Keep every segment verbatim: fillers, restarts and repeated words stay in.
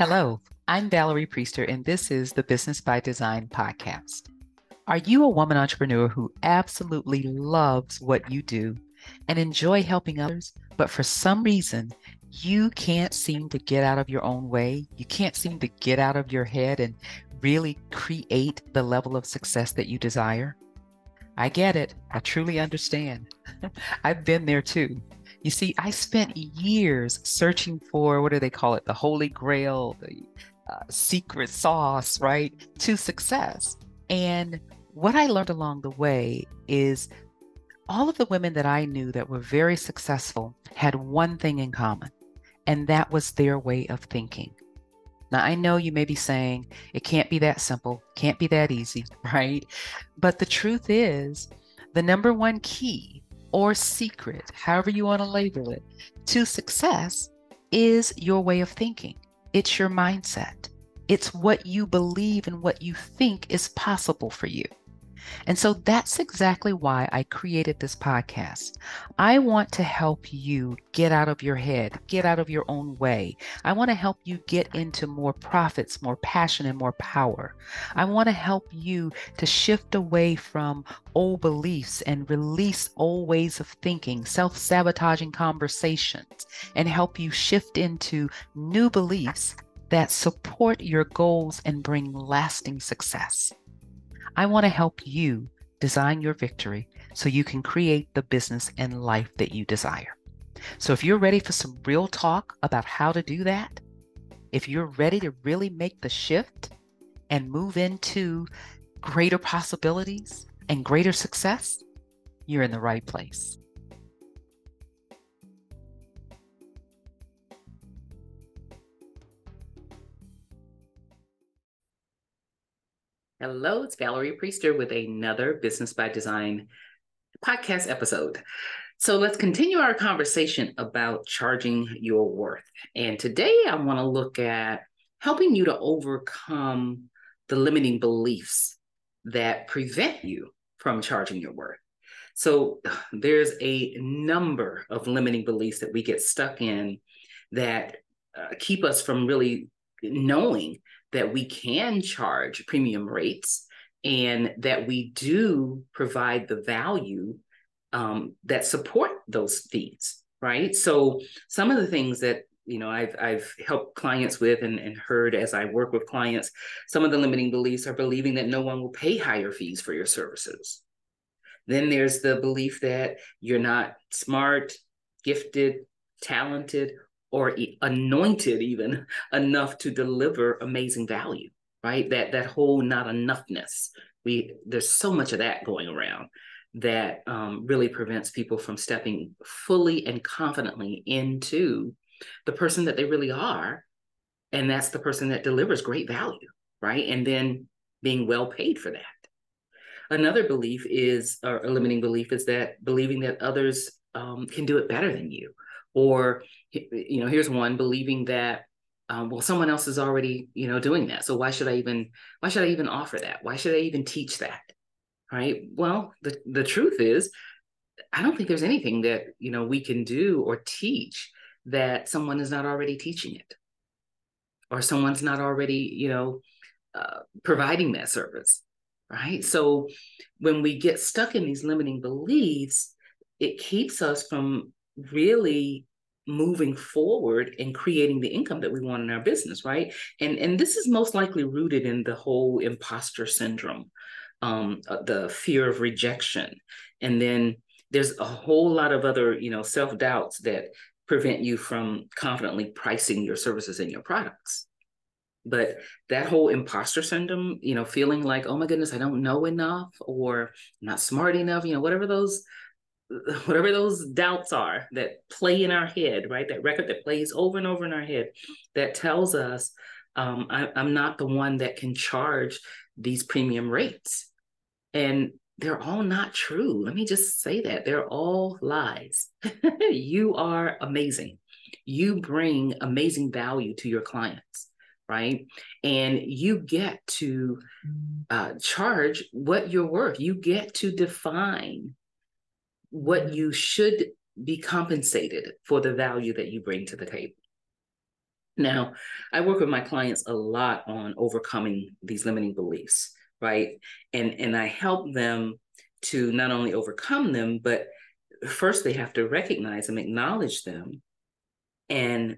Hello, I'm Valerie Priester, and this is the Business by Design podcast. Are you a woman entrepreneur who absolutely loves what you do and enjoy helping others, but for some reason, you can't seem to get out of your own way? You can't seem to get out of your head and really create the level of success that you desire? I get it. I truly understand. I've been there too. You see, I spent years searching for, what do they call it? The holy grail, the uh, secret sauce, right? To success. And what I learned along the way is all of the women that I knew that were very successful had one thing in common, and that was their way of thinking. Now, I know you may be saying it can't be that simple, can't be that easy, right? But the truth is, the number one key or secret, however you want to label it, to success is your way of thinking. It's your mindset. It's what you believe and what you think is possible for you. And so that's exactly why I created this podcast. I want to help you get out of your head, get out of your own way. I want to help you get into more profits, more passion, and more power. I want to help you to shift away from old beliefs and release old ways of thinking, self-sabotaging conversations, and help you shift into new beliefs that support your goals and bring lasting success. I want to help you design your victory so you can create the business and life that you desire. So if you're ready for some real talk about how to do that, if you're ready to really make the shift and move into greater possibilities and greater success, you're in the right place. Hello, it's Valerie Priester with another Business by Design podcast episode. So let's continue our conversation about charging your worth. And today I want to look at helping you to overcome the limiting beliefs that prevent you from charging your worth. So there's a number of limiting beliefs that we get stuck in that uh, keep us from really knowing that we can charge premium rates and that we do provide the value um, that support those fees, right? So some of the things that, you know, I've, I've helped clients with and, and heard as I work with clients, some of the limiting beliefs are believing that no one will pay higher fees for your services. Then there's the belief that you're not smart, gifted, talented, or anointed even enough to deliver amazing value, right? That that whole not enoughness. We there's so much of that going around that um, really prevents people from stepping fully and confidently into the person that they really are. And that's the person that delivers great value, right? And then being well paid for that. Another belief is, or a limiting belief is that believing that others um, can do it better than you. Or, you know, here's one, believing that, um, well, someone else is already, you know, doing that. So why should I even, why should I even offer that? Why should I even teach that? Right? Well, the, the truth is, I don't think there's anything that, you know, we can do or teach that someone is not already teaching it. Or someone's not already, you know, uh, providing that service. Right? So when we get stuck in these limiting beliefs, it keeps us from really moving forward and creating the income that we want in our business, right? And and this is most likely rooted in the whole imposter syndrome, um, the fear of rejection. And then there's a whole lot of other, you know, self-doubts that prevent you from confidently pricing your services and your products. But that whole imposter syndrome, you know, feeling like, oh my goodness, I don't know enough, or I'm not smart enough, you know, whatever those whatever those doubts are that play in our head, right? That record that plays over and over in our head that tells us, um, I, I'm not the one that can charge these premium rates. And they're all not true. Let me just say that. They're all lies. You are amazing. You bring amazing value to your clients, right? And you get to uh, charge what you're worth. You get to define what you should be compensated for the value that you bring to the table. Now, I work with my clients a lot on overcoming these limiting beliefs, right? And, and I help them to not only overcome them, but first they have to recognize them, acknowledge them, and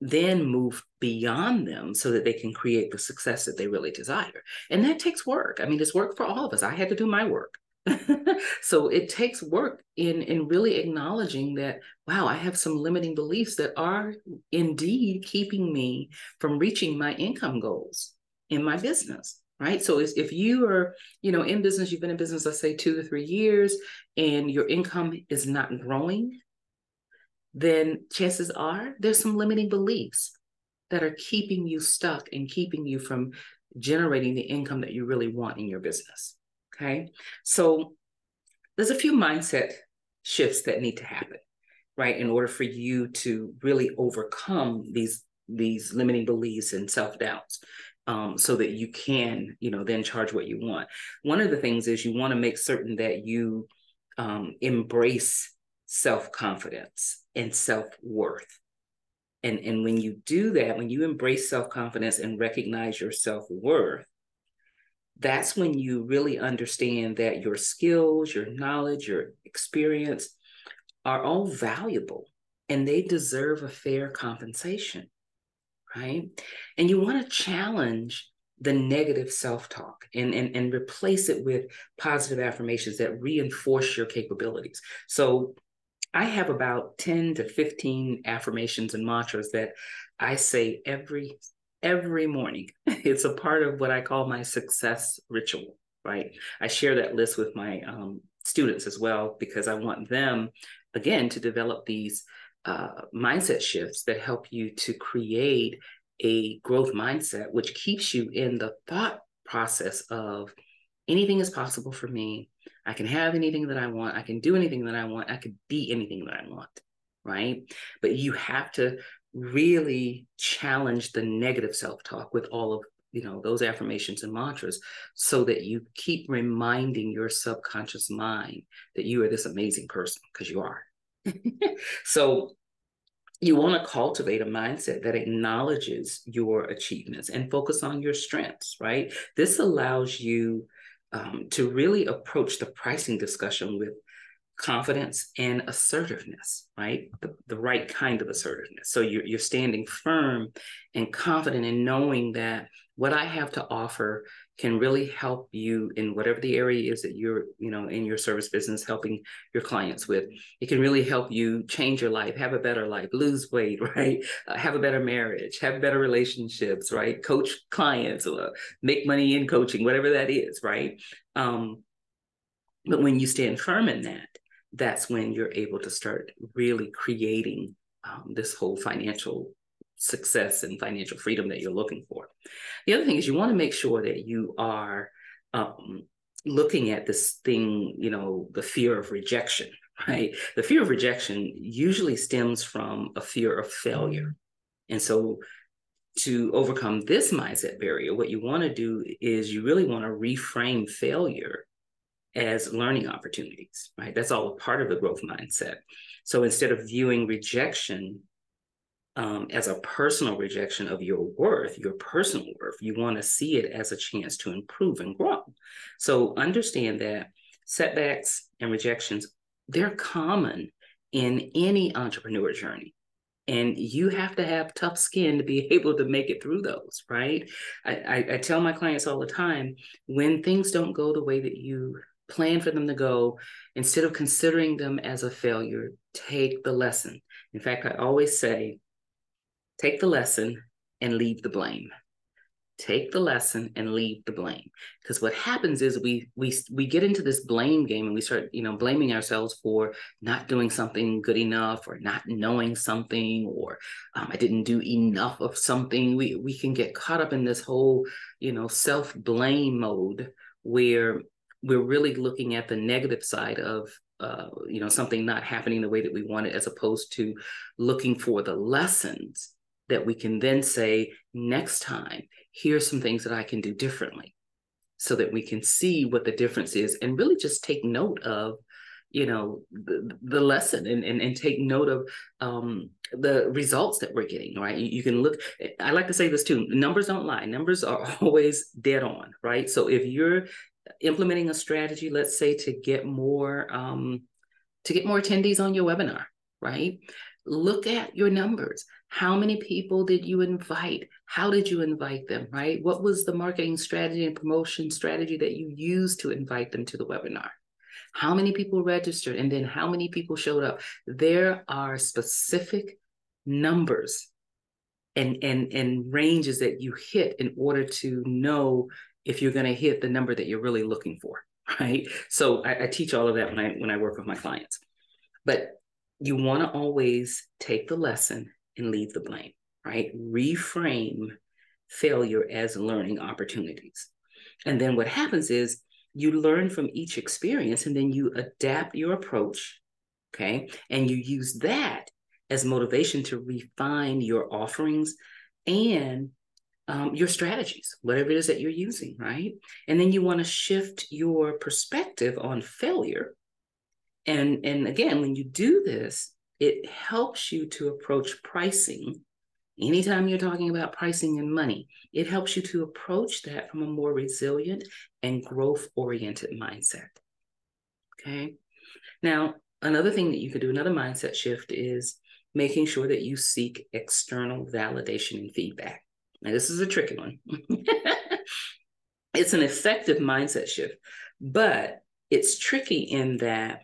then move beyond them so that they can create the success that they really desire. And that takes work. I mean, it's work for all of us. I had to do my work. So it takes work in, in really acknowledging that, wow, I have some limiting beliefs that are indeed keeping me from reaching my income goals in my business, right? So if, if you are, you know, in business, you've been in business, let's say two to three years, and your income is not growing, then chances are there's some limiting beliefs that are keeping you stuck and keeping you from generating the income that you really want in your business. Okay. So there's a few mindset shifts that need to happen, right? In order for you to really overcome these, these limiting beliefs and self-doubts, um, so that you can, you know, then charge what you want. One of the things is you want to make certain that you um, embrace self-confidence and self-worth. And, and when you do that, when you embrace self-confidence and recognize your self-worth, that's when you really understand that your skills, your knowledge, your experience are all valuable and they deserve a fair compensation, right? And you want to challenge the negative self-talk and, and, and replace it with positive affirmations that reinforce your capabilities. So I have about ten to fifteen affirmations and mantras that I say every Every morning. It's a part of what I call my success ritual, right? I share that list with my um, students as well, because I want them, again, to develop these uh, mindset shifts that help you to create a growth mindset, which keeps you in the thought process of anything is possible for me. I can have anything that I want. I can do anything that I want. I can be anything that I want, right? But you have to really challenge the negative self-talk with all of, you know, those affirmations and mantras, so that you keep reminding your subconscious mind that you are this amazing person, because you are. So you want to cultivate a mindset that acknowledges your achievements and focus on your strengths, right? This allows you um, to really approach the pricing discussion with confidence and assertiveness, right? The, the right kind of assertiveness. So you're, you're standing firm and confident in knowing that what I have to offer can really help you in whatever the area is that you're, you know, in your service business, helping your clients with. It can really help you change your life, have a better life, lose weight, right? Uh, have a better marriage, have better relationships, right? Coach clients, uh, make money in coaching, whatever that is, right? Um, but when you stand firm in that, that's when you're able to start really creating um, this whole financial success and financial freedom that you're looking for. The other thing is you want to make sure that you are um, looking at this thing, you know, the fear of rejection, right? The fear of rejection usually stems from a fear of failure. And so to overcome this mindset barrier, what you want to do is you really want to reframe failure as learning opportunities, right? That's all a part of the growth mindset. So instead of viewing rejection um, as a personal rejection of your worth, your personal worth, you want to see it as a chance to improve and grow. So understand that setbacks and rejections, they're common in any entrepreneur journey. And you have to have tough skin to be able to make it through those, right? I, I, I tell my clients all the time, when things don't go the way that you plan for them to go, instead of considering them as a failure, take the lesson. In fact, I always say, take the lesson and leave the blame. Take the lesson and leave the blame. Because what happens is we we we get into this blame game and we start, you know, blaming ourselves for not doing something good enough or not knowing something, or um, I didn't do enough of something. We we can get caught up in this whole, you know, self-blame mode where we're really looking at the negative side of, uh, you know, something not happening the way that we want it, as opposed to looking for the lessons that we can then say, next time, here's some things that I can do differently, so that we can see what the difference is and really just take note of, you know, the, the lesson and, and, and take note of um, the results that we're getting, right? You, you can look, I like to say this too, numbers don't lie. Numbers are always dead on, right? So if you're implementing a strategy, let's say to get more, um, to get more attendees on your webinar, right? Look at your numbers. How many people did you invite? How did you invite them, right? What was the marketing strategy and promotion strategy that you used to invite them to the webinar? How many people registered? And then how many people showed up? There are specific numbers and, and, and ranges that you hit in order to know if you're going to hit the number that you're really looking for, right? So I, I teach all of that when I, when I work with my clients. But you want to always take the lesson and leave the blame, right? Reframe failure as learning opportunities. And then what happens is you learn from each experience and then you adapt your approach, okay? And you use that as motivation to refine your offerings and um, your strategies, whatever it is that you're using, right? And then you want to shift your perspective on failure. And, and again, when you do this, it helps you to approach pricing. Anytime you're talking about pricing and money, it helps you to approach that from a more resilient and growth-oriented mindset, okay? Now, another thing that you could do, another mindset shift, is making sure that you seek external validation and feedback. Now, this is a tricky one. It's an effective mindset shift, but it's tricky in that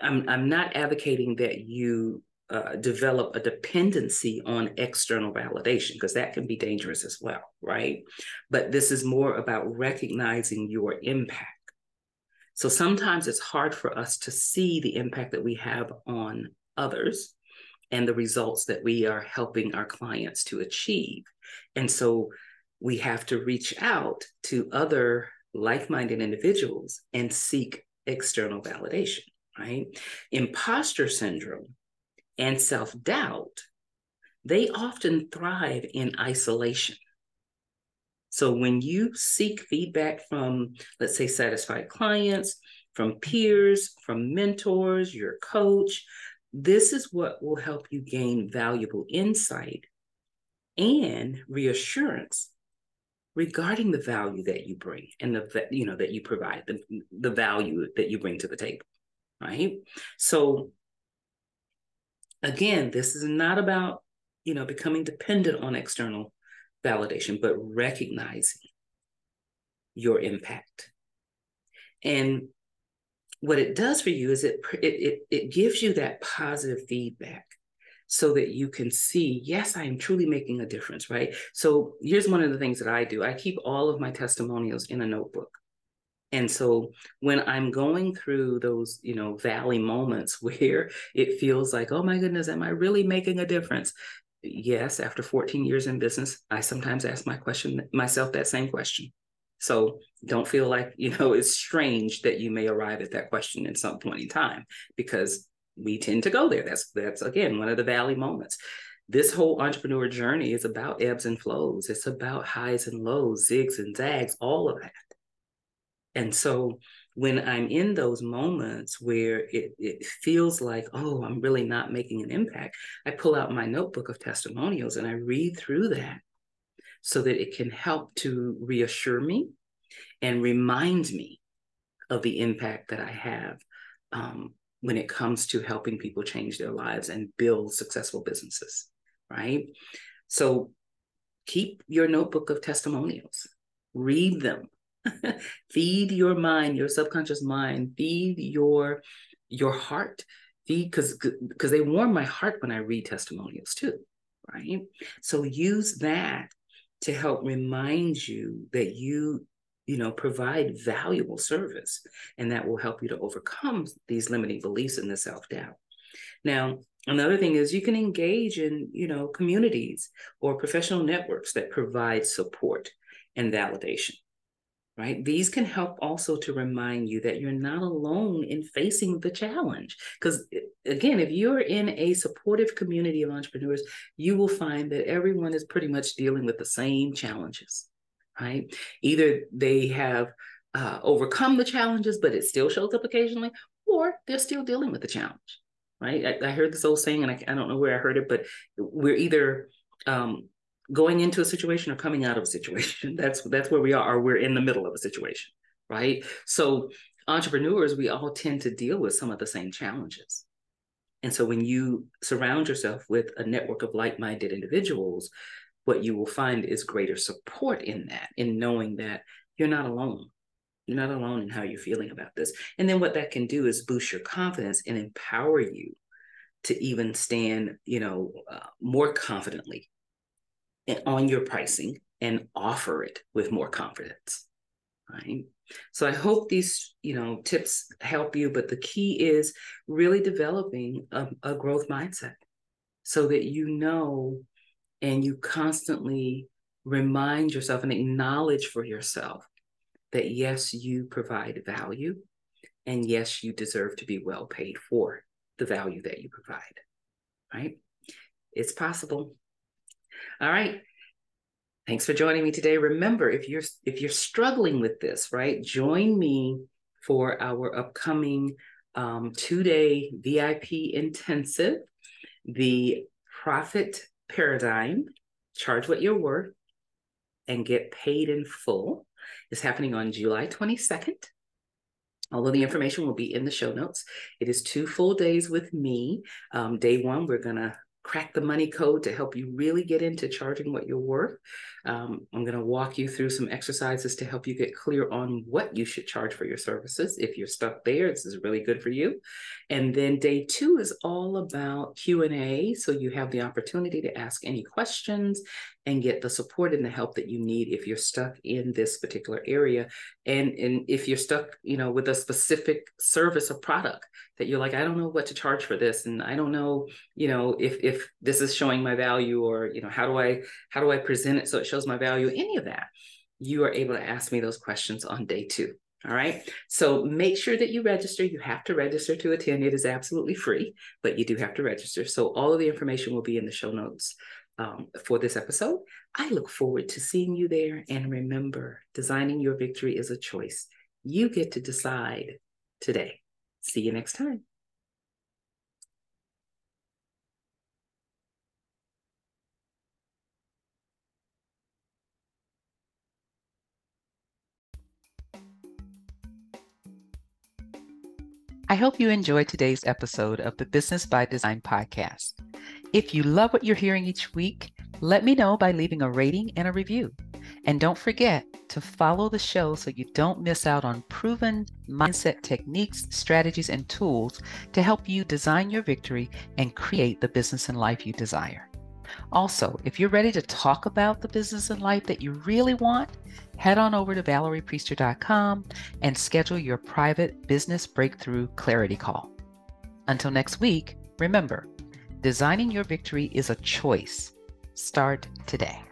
I'm, I'm not advocating that you uh, develop a dependency on external validation, because that can be dangerous as well, right? But this is more about recognizing your impact. So sometimes it's hard for us to see the impact that we have on others and the results that we are helping our clients to achieve. And so we have to reach out to other like-minded individuals and seek external validation. Right? Imposter syndrome and self-doubt, they often thrive in isolation. So when you seek feedback from, let's say, satisfied clients, from peers, from mentors, your coach, this is what will help you gain valuable insight and reassurance regarding the value that you bring and the, you know, that you provide, the, the value that you bring to the table. Right. So again, this is not about, you know, becoming dependent on external validation, but recognizing your impact. And what it does for you is it, it, it, it gives you that positive feedback so that you can see, yes, I am truly making a difference. Right. So here's one of the things that I do. I keep all of my testimonials in a notebook. And so when I'm going through those, you know, valley moments where it feels like, oh my goodness, am I really making a difference? Yes, after fourteen years in business, I sometimes ask my question, myself that same question. So don't feel like, you know, it's strange that you may arrive at that question at some point in time, because we tend to go there. That's, that's again, one of the valley moments. This whole entrepreneur journey is about ebbs and flows. It's about highs and lows, zigs and zags, all of that. And so when I'm in those moments where it, it feels like, oh, I'm really not making an impact, I pull out my notebook of testimonials and I read through that so that it can help to reassure me and remind me of the impact that I have um, when it comes to helping people change their lives and build successful businesses, right? So keep your notebook of testimonials, read them. Feed your mind, your subconscious mind, feed your, your heart, feed, because because they warm my heart when I read testimonials too, right? So use that to help remind you that you, you know, provide valuable service, and that will help you to overcome these limiting beliefs and the self-doubt. Now, another thing is you can engage in, you know, communities or professional networks that provide support and validation. Right? These can help also to remind you that you're not alone in facing the challenge. Because again, if you're in a supportive community of entrepreneurs, you will find that everyone is pretty much dealing with the same challenges, right? Either they have uh, overcome the challenges, but it still shows up occasionally, or they're still dealing with the challenge, right? I, I heard this old saying, and I, I don't know where I heard it, but we're either um, going into a situation or coming out of a situation. That's, that's where we are, or we're in the middle of a situation, right? So entrepreneurs, we all tend to deal with some of the same challenges. And so when you surround yourself with a network of like-minded individuals, what you will find is greater support in that, in knowing that you're not alone. You're not alone in how you're feeling about this. And then what that can do is boost your confidence and empower you to even stand, you know, uh, more confidently on your pricing and offer it with more confidence, right? So I hope these, you know, tips help you, but the key is really developing a, a growth mindset so that you know and you constantly remind yourself and acknowledge for yourself that yes, you provide value, and yes, you deserve to be well paid for the value that you provide, right? It's possible. All right. Thanks for joining me today. Remember, if you're if you're struggling with this, right, join me for our upcoming um, two-day V I P intensive, the Profit Paradigm, Charge What You're Worth, and Get Paid in Full. It's happening on July twenty-second. Although the information will be in the show notes. It is two full days with me. Um, day one, we're going to crack the money code to help you really get into charging what you're worth. Um, I'm going to walk you through some exercises to help you get clear on what you should charge for your services. If you're stuck there, this is really good for you. And then day two is all about Q and A. So you have the opportunity to ask any questions and get the support and the help that you need if you're stuck in this particular area. And, and if you're stuck, you know, with a specific service or product that you're like, I don't know what to charge for this. And I don't know, you know, if, if this is showing my value, or, you know, how do I, how do I present it so it shows my value, any of that, you are able to ask me those questions on day two. All right. So make sure that you register. You have to register to attend. It is absolutely free, but you do have to register. So all of the information will be in the show notes Um, for this episode. I look forward to seeing you there. And remember, designing your victory is a choice. You get to decide today. See you next time. I hope you enjoyed today's episode of the Business by Design podcast. If you love what you're hearing each week, let me know by leaving a rating and a review. And don't forget to follow the show so you don't miss out on proven mindset techniques, strategies, and tools to help you design your victory and create the business and life you desire. Also, if you're ready to talk about the business and life that you really want, head on over to Valerie Priester dot com and schedule your private business breakthrough clarity call. Until next week, remember, designing your victory is a choice. Start today.